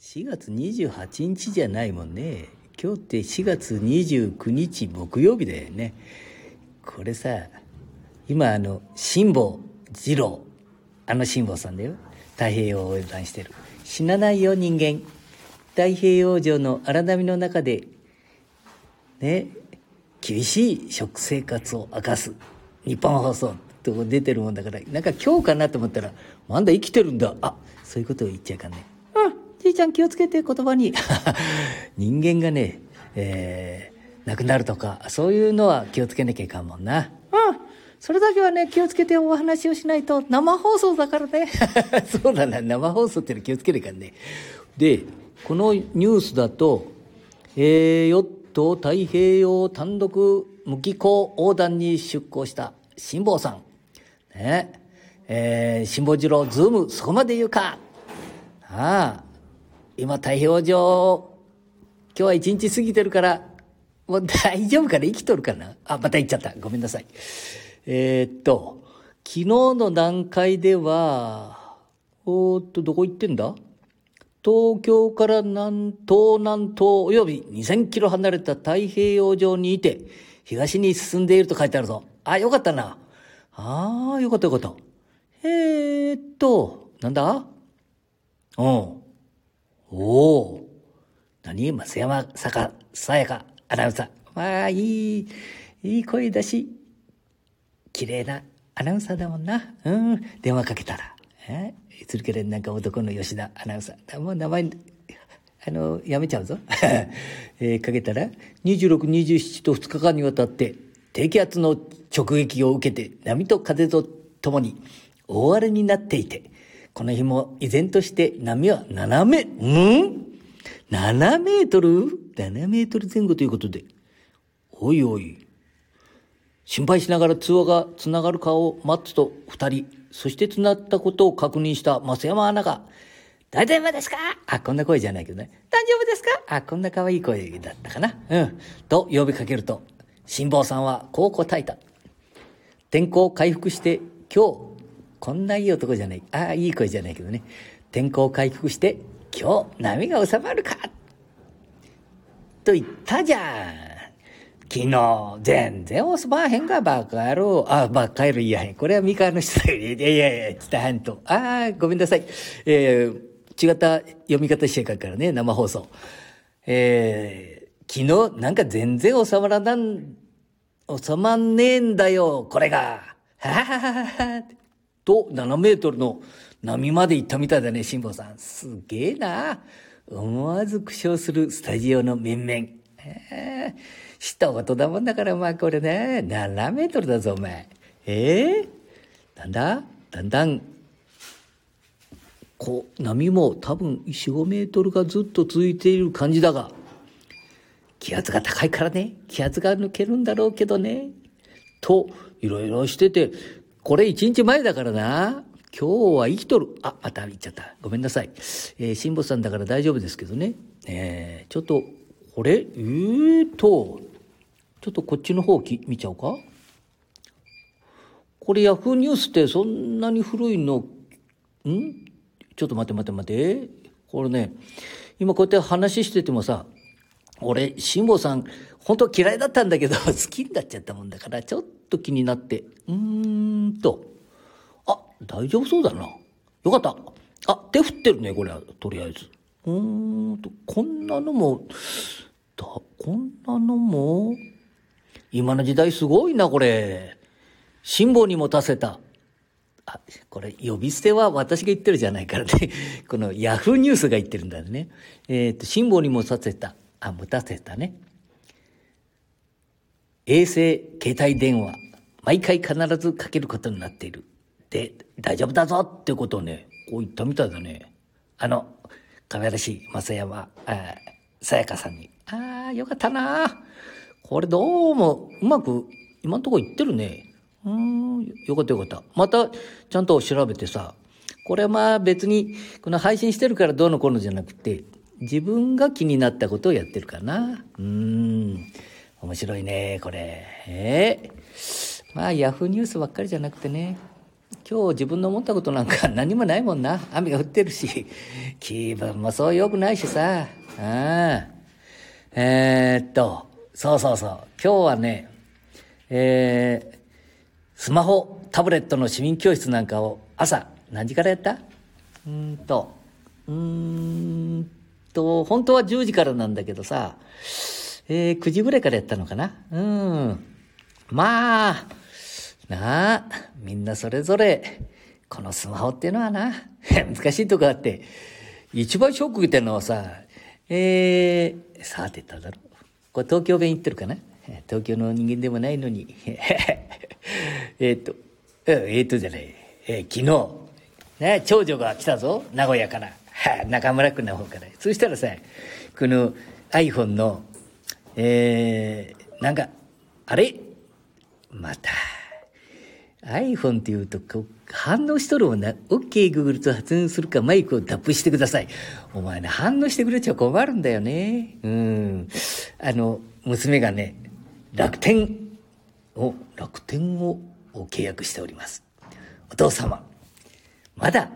4月28日じゃないもんね。今日って4月29日木曜日だよね。これさ、今辛坊治郎、辛坊さんだよ。太平洋を横断してる。死なないよ人間。太平洋上の荒波の中でね、厳しい食生活を明かす日本放送と出てるもんだから、なんか今日かなと思ったらまだ生きてるんだ。あ、そういうことを言っちゃいかんね。じいちゃん気をつけて、言葉に人間がね、亡くなるとかそういうのは気をつけなきゃいかんもんな。それだけはね、気をつけてお話をしないと。生放送だからねそうだな、生放送っての気をつけなきゃいかんね。で、このニュースだと、ヨット太平洋単独無寄港横断に出港した辛坊さんね、辛坊治郎ズーム、そこまで言うか。今太平洋上、今日は一日過ぎてるから、もう大丈夫かな、生きとるかな。また行っちゃった。ごめんなさい。昨日の段階では、どこ行ってんだ？東京から南東および2000キロ離れた太平洋上にいて、東に進んでいると書いてあるぞ。よかったな。よかったよかった。なんだ？松山さやかアナウンサー。いい声だし、綺麗なアナウンサーだもんな。電話かけたら。鶴けれんなんか男の吉田アナウンサー。もう名前、やめちゃうぞ。かけたら、26、27と2日間にわたって、低気圧の直撃を受けて、波と風とともに大荒れになっていて、この日も依然として波は7メートル?7 メートル前後ということで、おいおい、心配しながら通話がつながるかを待つと2人、そしてつなったことを確認した松山アナが、大丈夫ですか？こんな声じゃないけどね。大丈夫ですか？こんな可愛い声だったかな。と呼びかけると、辛坊さんはこう答えた。天候回復して今日、こんないい男じゃない。いい声じゃないけどね。天候回復して、今日波が収まるかと言ったじゃん。昨日、全然収まらへんが、バカ野郎。バカ野郎いやへん。これは三河の人だよ。伝わんと。ごめんなさい。違った読み方してからね、生放送。昨日、なんか全然収まんねえんだよ、これが。はははは。と7メートルの波まで行ったみたいだね、辛坊さん。すげえな。思わず苦笑するスタジオの面々。一言だもんだから、これね、7メートルだぞ、お前。だんだん、波も多分4、5メートルがずっと続いている感じだが、気圧が高いからね、気圧が抜けるんだろうけどね、と、いろいろしてて、これ一日前だからな。今日は生きとる。また言っちゃった。ごめんなさい。辛坊さんだから大丈夫ですけどね。ちょっと、これ、ちょっとこっちの方見ちゃおうか。これヤフーニュースってそんなに古いの、ちょっと待て。これね、今こうやって話しててもさ、俺、辛坊さん、本当嫌いだったんだけど、好きになっちゃったもんだから、ちょっと気になって、大丈夫そうだな。よかった。手振ってるね、これは、とりあえず。こんなのも、今の時代すごいな、これ。辛抱に持たせた。これ、呼び捨ては私が言ってるじゃないからね。このヤフーニュースが言ってるんだね。辛抱に持たせた。持たせたね。衛星携帯電話、毎回必ずかけることになっている。で、大丈夫だぞってことをね、こう言ったみたいだね。可愛らしい松山さやかさんに。よかったな。これどうも、うまく今んとこ言ってるね。よかったよかった。また、ちゃんと調べてさ、これは別に、この配信してるからどうのこうのじゃなくて、自分が気になったことをやってるかな。面白いね、これ。ヤフーニュースばっかりじゃなくてね、今日自分の思ったことなんか何もないもんな。雨が降ってるし、気分もそう良くないしさ。今日はね、スマホ、タブレットの市民教室なんかを朝、何時からやった?本当は10時からなんだけどさ、9時ぐらいからやったのかな。みんなそれぞれ、このスマホっていうのはな、難しいとこあって、一番ショックみたいなのはさ、さて言っただろう。これ東京弁言ってるかな?東京の人間でもないのに。昨日、長女が来たぞ、名古屋から。中村区の方から。そしたらさ、この iPhone の、あれ?また。iPhone って言うとこう反応しとるもんな。OK、Google と発音するかマイクをタップしてください。お前ね、反応してくれちゃ困るんだよね。娘がね、楽天を契約しております。お父様、まだ、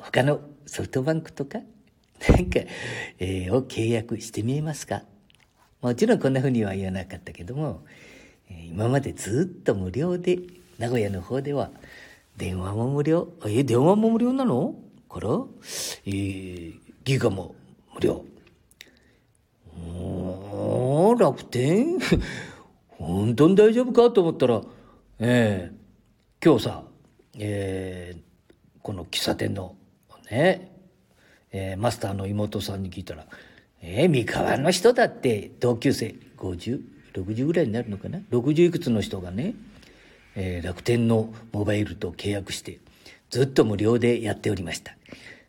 他のソフトバンクとか、を契約してみえますか?もちろんこんな風には言わなかったけども、今までずっと無料で、名古屋の方では電話も無料。電話も無料なの?から、ギガも無料。楽天本当に大丈夫かと思ったら、今日さ、この喫茶店のね、マスターの妹さんに聞いたら、三河の人だって同級生50、60ぐらいになるのかな、60いくつの人がね、楽天のモバイルと契約してずっと無料でやっておりました。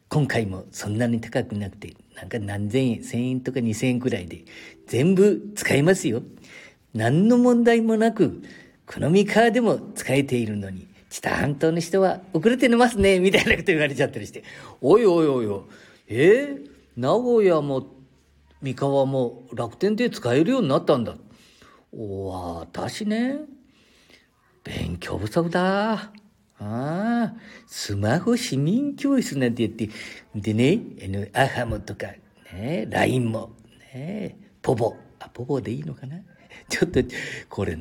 今回もそんなに高くなくて、何千円、1000円とか2000円くらいで全部使えますよ。何の問題もなく、このミカでも使えているのに、知多半島の人は遅れて寝ますね、みたいなこと言われちゃったりして、おい、名古屋も三河も楽天で使えるようになったんだ。私ね、勉強不足だ。スマホ市民教室なんて言って、でね、アハモとか、LINE も、ポボでいいのかな?これ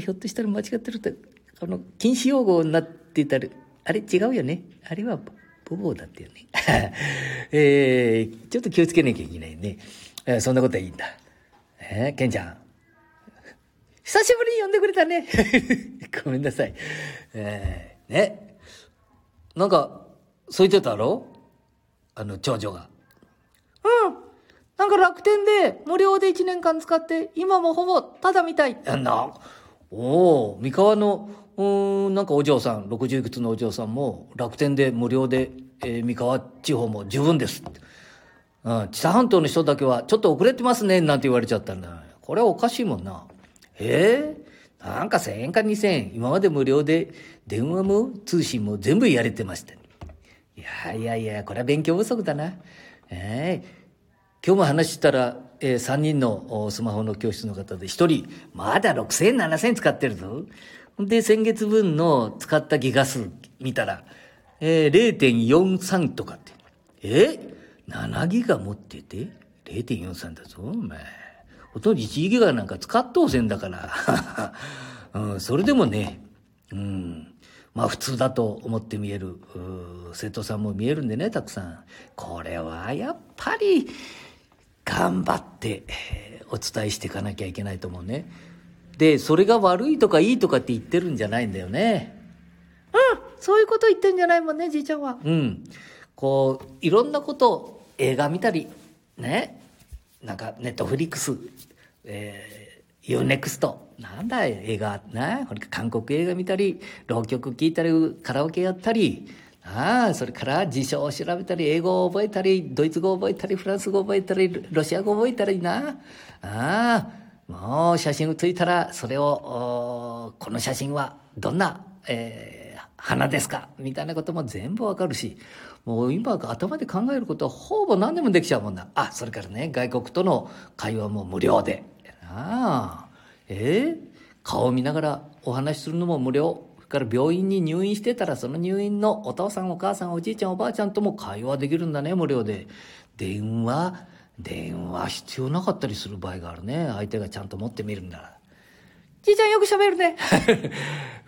ひょっとしたら間違ってると、この禁止用語になってたら、あれ違うよね。あれはポボだったよね。ちょっと気をつけなきゃいけないね。そんなことはいいんだ。ケンちゃん。久しぶりに呼んでくれたね。ごめんなさい。そう言ってたろ?長女が。楽天で無料で1年間使って、今もほぼタダみたい。三河の、お嬢さん、60いくつのお嬢さんも、楽天で無料で、三河地方も十分です。知多半島の人だけは、ちょっと遅れてますね、なんて言われちゃったんだ。これはおかしいもんな。1000円か2000円、今まで無料で電話も通信も全部やれてました。これは勉強不足だな。今日も話したら、3人のスマホの教室の方で1人、まだ6000円、7000円使ってるぞ。で、先月分の使ったギガ数見たら、0.43 とかって。7ギガ持ってて 0.43 だぞ、お前。ほとんど1ギガなんか使っとうせんだから。それでもね、普通だと思って見える、生徒さんも見えるんでね、たくさん。これはやっぱり、頑張ってお伝えしていかなきゃいけないと思うね。で、それが悪いとかいいとかって言ってるんじゃないんだよね。そういうこと言ってんじゃないもんね、じいちゃんは。いろんなことを映画見たり、ネットフリックス、ユーネクスト、映画、韓国映画見たり、浪曲聴いたり、カラオケやったり、それから辞書を調べたり、英語を覚えたり、ドイツ語を覚えたり、フランス語を覚えたり、ロシア語を覚えたりな。もう写真をついたら、それを、この写真はどんな、花ですかみたいなことも全部わかるし、もう今頭で考えることはほぼ何でもできちゃうもんな。それからね、外国との会話も無料で。顔を見ながらお話しするのも無料。から病院に入院してたら、その入院のお父さんお母さんおじいちゃんおばあちゃんとも会話できるんだね、無料で。電話必要なかったりする場合があるね。相手がちゃんと持ってみるんだ。じいちゃんよく喋るね、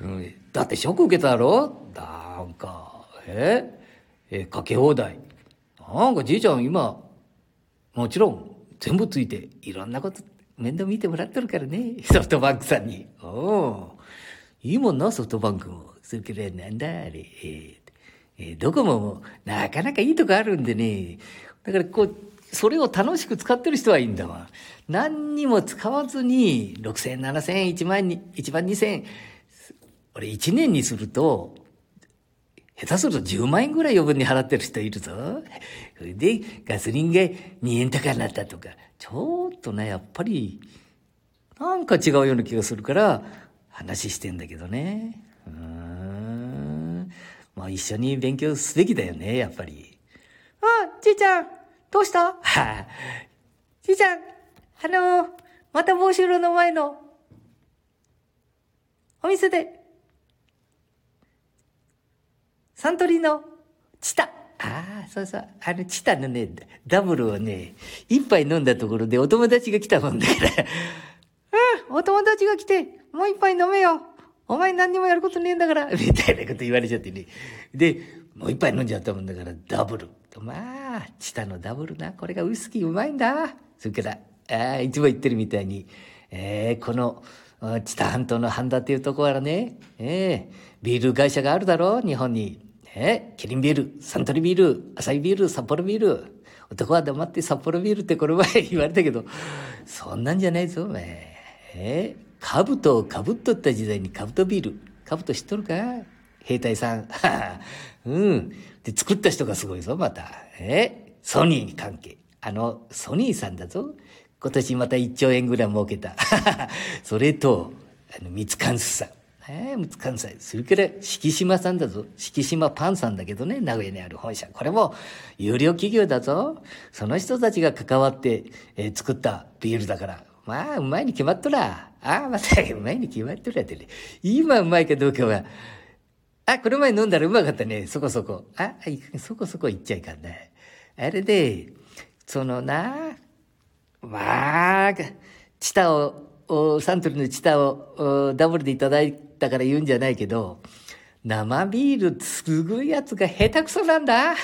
うん、だってショック受けたろ。なんかかけ放題。なんかじいちゃん今もちろん全部ついていろんなこと面倒見てもらってるからね、ソフトバンクさんに。いいもんな、ソフトバンクも。それからなんだあれ、ドコモもなかなかいいとこあるんでね。だからこうそれを楽しく使ってる人はいいんだわ。何にも使わずに6000、7000、1万2000、俺1年にすると下手すると10万円ぐらい余分に払ってる人いるぞ。それでガソリンが2円高になったとか、ちょっとねやっぱりなんか違うような気がするから話してんだけどね。まあ一緒に勉強すべきだよね、やっぱり。あ、じいちゃんどうした？じいちゃん、また帽子色の前のお店でサントリーのチタ、そう、チタのねダブルをね一杯飲んだところでお友達が来たもんだからお友達が来てもう一杯飲めよ、お前何にもやることねえんだからみたいなこと言われちゃってね。でもう一杯飲んじゃったもんだからダブル、まあチタのダブルな、これがウイスキーうまいんだ。それからいつも言ってるみたいに、この知多半島の半田っていうところからね、ビール会社があるだろう、日本に。キリンビール、サントリービール、アサヒビール、札幌ビール。男は黙って札幌ビールってこの前言われたけど、そんなんじゃないぞお前。兜をかぶっとった時代に兜ビール、兜知っとるか、兵隊さんうん。で作った人がすごいぞまた。ソニーに関係、ソニーさんだぞ。今年また1兆円ぐらい儲けたそれと三つ関数さん、三つ関数さん、それから敷島さんだぞ。敷島パンさんだけどね、名古屋にある本社、これも有料企業だぞ。その人たちが関わって、作ったビールだから、まあうまいに決まっとら。またうまいに決まっとらってね。今うまいかどうかは、この前飲んだらうまかったね、そこそこ。そこそこいっちゃいかんね。あれでチタをサントリーのチタをダブルでいただいたから言うんじゃないけど、生ビールすごいやつが下手くそなんだ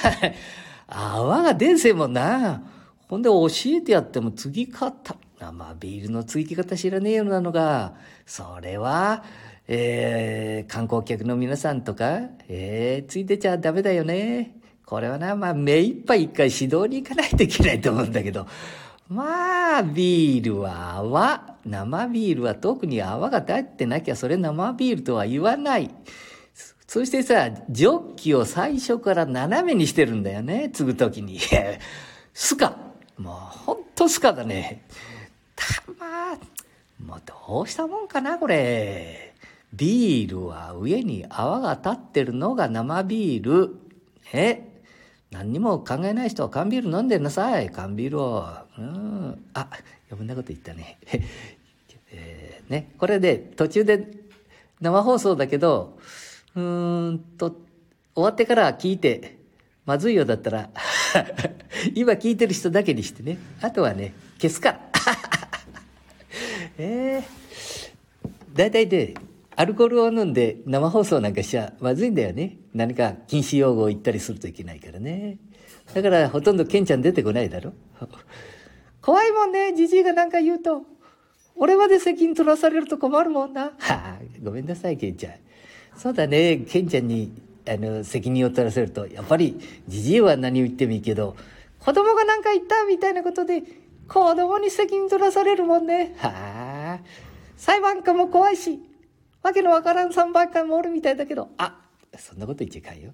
泡が出んせえもんな。ほんで教えてやっても継ぎ方、生ビールの継ぎ方知らねえようなのが、それは観光客の皆さんとか、継いでちゃダメだよね。これはな、目いっぱい一回指導に行かないといけないと思うんだけど、ビールは泡、生ビールは特に泡が立ってなきゃそれ生ビールとは言わない。そしてさ、ジョッキを最初から斜めにしてるんだよね、継ぐときに。スカ、もうほんとスカだね。どうしたもんかなこれ。ビールは上に泡が立ってるのが生ビール。何にも考えない人は缶ビール飲んでなさい、缶ビールを。余分なこと言ったねね、これで途中で生放送だけど、終わってから聞いてまずいようだったら今聞いてる人だけにしてね、あとはね消すからだいたいでアルコールを飲んで生放送なんかしちゃまずいんだよね。何か禁止用語を言ったりするといけないからね。だからほとんどケンちゃん出てこないだろ怖いもんね、じじいが何か言うと俺まで責任取らされると困るもんなごめんなさいケンちゃん。そうだね、ケンちゃんに責任を取らせるとやっぱりじじいは何を言ってもいいけど、子供が何か言ったみたいなことで子供に責任取らされるもんね。裁判官も怖いし、わけのわからん裁判官もおるみたいだけど、そんなこと言っちゃいかんよ。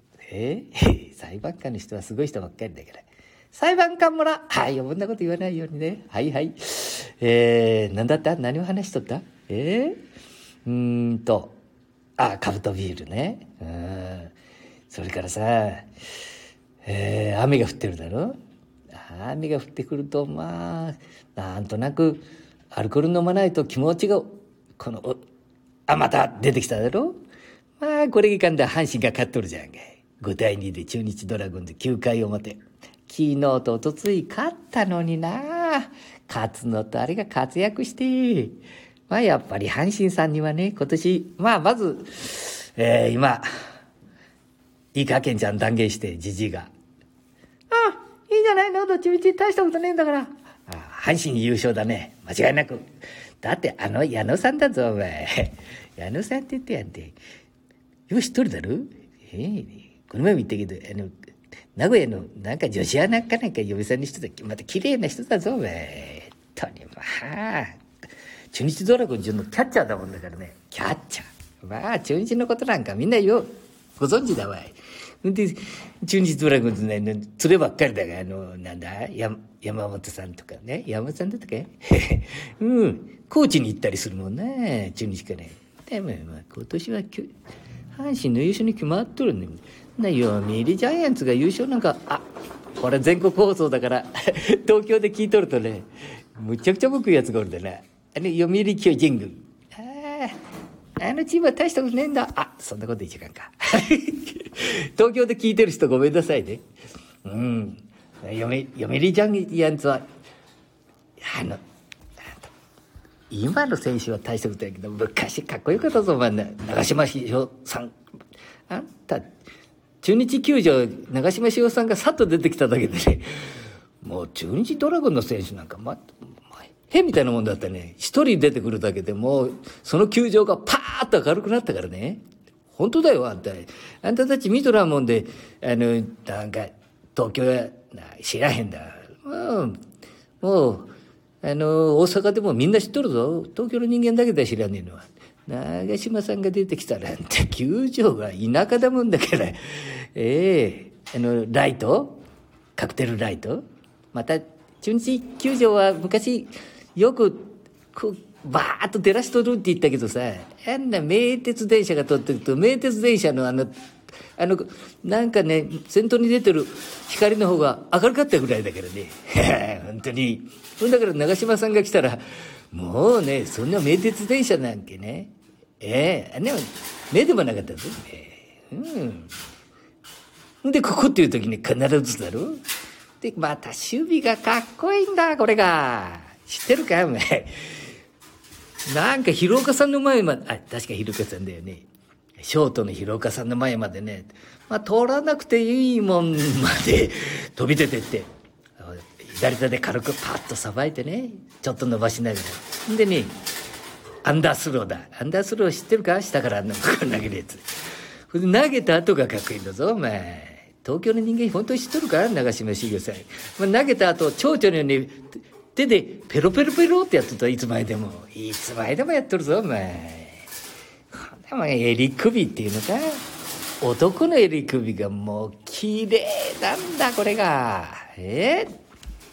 裁判官の人はすごい人ばっかりだから。裁判官村、余分なこと言わないようにね。何だった？何を話しとった？カブトビールね。それからさ、雨が降ってるだろ？雨が降ってくると、なんとなくアルコール飲まないと気持ちが、また出てきただろ。まあこれいかんだ阪神が勝っとるじゃんかい。5対2で中日ドラゴンズ9回表。昨日とおとつい勝ったのにな。勝つのとあれが活躍して。まあやっぱり阪神さんにはね、今年、まあまず、今、いいかけんちゃん断言して、じじいが。あ、いいじゃないの、どっちみち大したことねえんだから。あ、阪神優勝だね。間違いなく。だってあの矢野さんだぞ、お前。矢野さんって言ってやんて。よし、一人だろ？この前も言ったけど、名古屋のなんか女子アナかなんか嫁さんにしてた、また綺麗な人だぞ、お前。とにまあ、中日ドラゴンズのキャッチャーだもんだからね。キャッチャー。まあ、中日のことなんかみんなよ、ご存知だわい。で、中日ドラゴンズの、そればっかりだが、なんだ、山本さんとかね。山本さんだったかいうん。高知に行ったりするもんね、中日からね。でも、まあ、今年は、阪神の優勝に決まっとるね。なよ、ミリジャイアンツが優勝なんか、あ、これ全国放送だから、東京で聞いとるとね、むちゃくちゃ僕いやつがおるんだな。読売巨人軍。あのチームは大したことねえんだ。あ、そんなこと言っちゃいかんか。東京で聞いてる人ごめんなさいね。うん。読売ジャイアンツは、今の選手は大したことやけど、昔かっこよかったぞ、お前ね。長嶋茂雄さん。あんた、中日球場、長嶋茂雄さんがさっと出てきただけでね、もう中日ドラゴンの選手なんか、へみたいなもんだったね。一人出てくるだけでもう、その球場がパーッと明るくなったからね。本当だよ、あんた。あんたたち見とらんもんで、なんか、東京や、知らへんだ。もう、大阪でもみんな知っとるぞ。東京の人間だけでは知らねえのは。長嶋さんが出てきたら、球場が田舎だもんだから。ライト？カクテルライト？また、中日球場は昔、よく、バーッと照らしとるって言ったけどさ、あんな名鉄電車が通ってると、名鉄電車のなんかね、先頭に出てる光の方が明るかったぐらいだからね。本当に。だから長嶋さんが来たら、もうね、そんな名鉄電車なんてね。目でもなかったぞ。うん。で、ここっていう時に必ずだろ。で、また守備がかっこいいんだ、これが。知ってるかお前。なんか広岡さんの前まで、あ、確か広岡さんだよね。ショートの広岡さんの前までね、まあ、取らなくていいもんまで飛び出てって、左手で軽くパッとさばいてね、ちょっと伸ばしながら。でね、アンダースローだ。アンダースロー知ってるか？下から投げるやつ。投げた後がかっこいいんだぞ、お前。東京の人間、本当に知っとるか？長嶋茂雄さん。まあ、投げた後、蝶々のように手でペロペロペロってやってた、いつまででも。いつまででもやっとるぞ、お前。襟首っていうのか、男の襟首がもう綺麗なんだ、これが。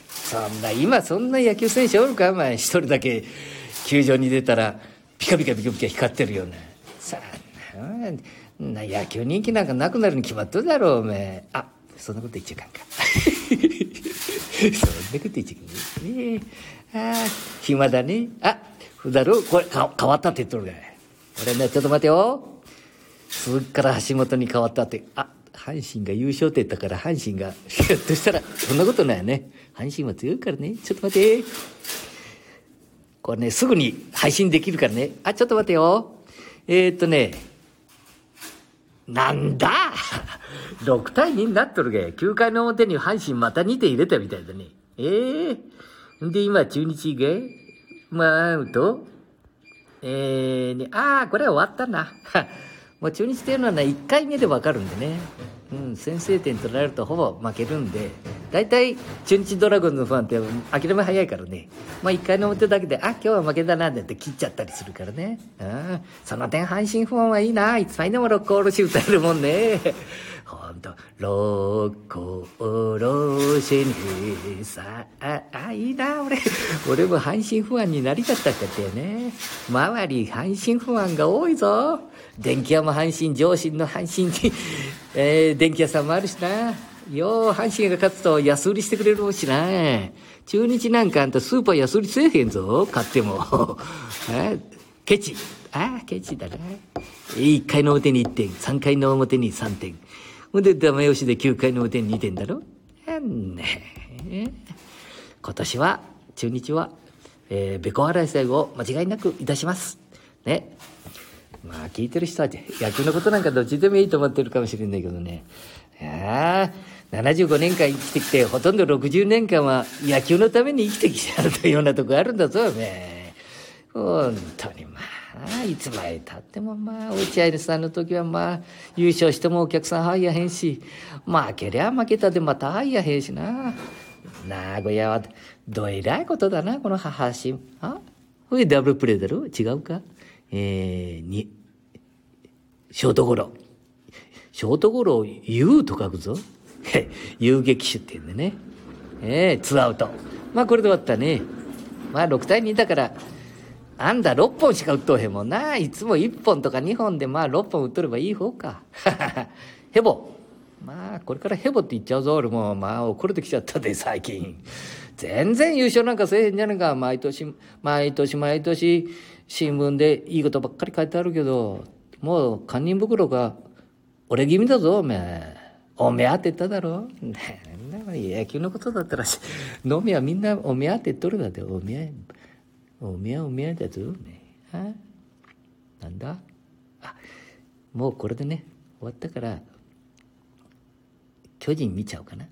そんな今そんな野球選手おるか、お前。一人だけ球場に出たらピカピカピカピカ光ってるような、そんな野球人気なんかなくなるに決まっとるだろう、お前。あ、そんなこと言っちゃいかんか。そんなこと言っちゃいかんか。あ、暇だね。あ、だろう、これ変わったって言っとるから。俺ね、ちょっと待てよ。すっから橋本に変わったって。あ、阪神が優勝って言ったから、阪神が。ひょっとしたら、そんなことないよね。阪神は強いからね。ちょっと待て。これね、すぐに配信できるからね。あ、ちょっと待てよ。なんだ !6 対2になっとるがよ。9回の表に阪神また2点入れたみたいだね。で、今、中日が、アウト。これは終わったな。もう中日というのはね、1回目で分かるんでね。うん、先制点取られるとほぼ負けるんで、大体中日ドラゴンズのファンって諦め早いからね。1回の表だけで、あ、今日は負けだなって切っちゃったりするからね。うん、その点阪神ファンはいいな。いつまでも六甲おろし歌えるもんね。ほんと、六甲おろしにさあ、あ、いいな、俺も阪神ファンになりたかったってね。周り阪神ファンが多いぞ。電気屋も阪神、上信の阪神に、電気屋さんもあるしな。よう、阪神が勝つと安売りしてくれるしな。中日なんかあんたスーパー安売りせえへんぞ、買っても。ケチ。ああ、ケチだな。1回の表に1点、3回の表に3点。ほんで、ダメ押しで9回の表に2点だろ。ね、今年は、中日は、べこ払い最後を間違いなくいたします。ね。まあ、聞いてる人は、野球のことなんかどっちでもいいと思ってるかもしれないけどね。ああ、75年間生きてきて、ほとんど60年間は野球のために生きてきたというようなとこあるんだぞ、ね。本当に、まあ、いつまで経っても、まあ、落合さんの時は、まあ、優勝してもお客さん入らへんし、負けりゃ負けたでまた入らへんしな。名古屋は、どえらいことだな、この母親。あ、これダブルプレーだろ？違うか？ショートゴロ。ショートゴロを言うと書くぞ。遊撃手って言うんでね。ツーアウト。まあこれで終わったね。まあ6対2だから、あんだ6本しか打っとうへんもんな。いつも1本とか2本でまあ6本打っとればいい方か。ヘボ。まあこれからヘボって言っちゃうぞ。俺もまあ怒れてきちゃったで最近。全然優勝なんかせえへんじゃねえか。毎年、新聞でいいことばっかり書いてあるけど、もう堪忍袋が俺気味だぞ、おめえ。おめえって言っただろ。野球のことだったらし、飲みはみんなおめえって言っとるだって。おめえだぞ、おめえ。なんだ？あ、もうこれでね、終わったから、巨人見ちゃうかな。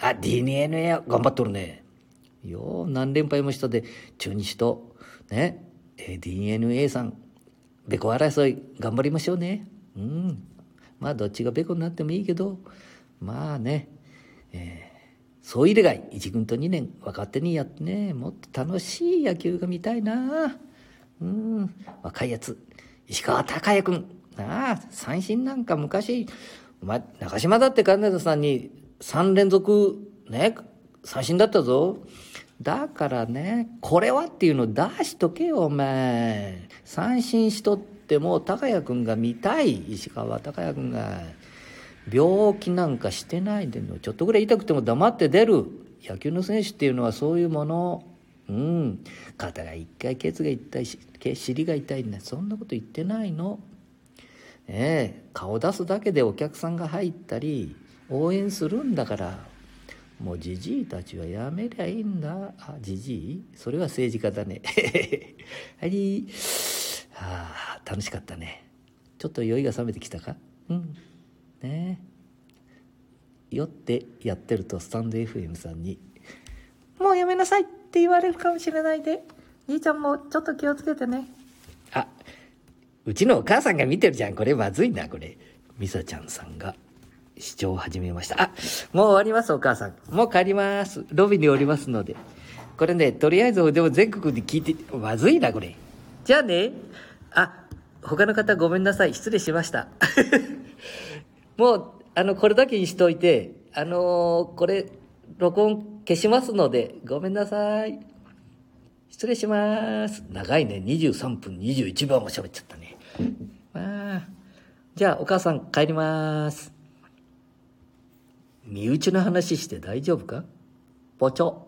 あ、DNA 頑張っとるね。よう、何連敗もしたで、中日と、ね、DNA さん、べこ争い、頑張りましょうね。うん。まあ、どっちがべこになってもいいけど、まあね、総入れ替え、1軍と2年、若手にやってね、もっと楽しい野球が見たいな。うん。若いやつ、石川昂弥君。ああ、三振なんか昔、お前、中島だって金田さんに3連続、ね、三振だったぞ。だからね、これはっていうの出しとけよ、お前。三振しとっても、高谷君が見たい。石川高谷君が。病気なんかしてないでの。ちょっとぐらい痛くても黙って出る。野球の選手っていうのはそういうもの。うん。肩が一回、ケツが痛いし、尻が痛いんだ。そんなこと言ってないの。顔出すだけでお客さんが入ったり、応援するんだから。もうじじいたちはやめりゃいいんだ。あ、じじい？それは政治家だね。はい。ああ、楽しかったね。ちょっと酔いが冷めてきたか？うん。ねえ。酔ってやってるとスタンド FM さんに、もうやめなさいって言われるかもしれないで、兄ちゃんもちょっと気をつけてね。あ、うちのお母さんが見てるじゃん。これまずいな、これ。みさちゃんさんが。視聴を始めました。あ、もう終わります、お母さん。もう帰ります。ロビーにおりますので。これね、とりあえず、でも全国で聞いて、まずいな、これ。じゃあね。あ、他の方ごめんなさい。失礼しました。もう、これだけにしといて、これ、録音消しますので、ごめんなさい。失礼します。長いね。23分21秒も喋っちゃったね。まあ、じゃあ、お母さん帰ります。身内の話して大丈夫か？ポチョ。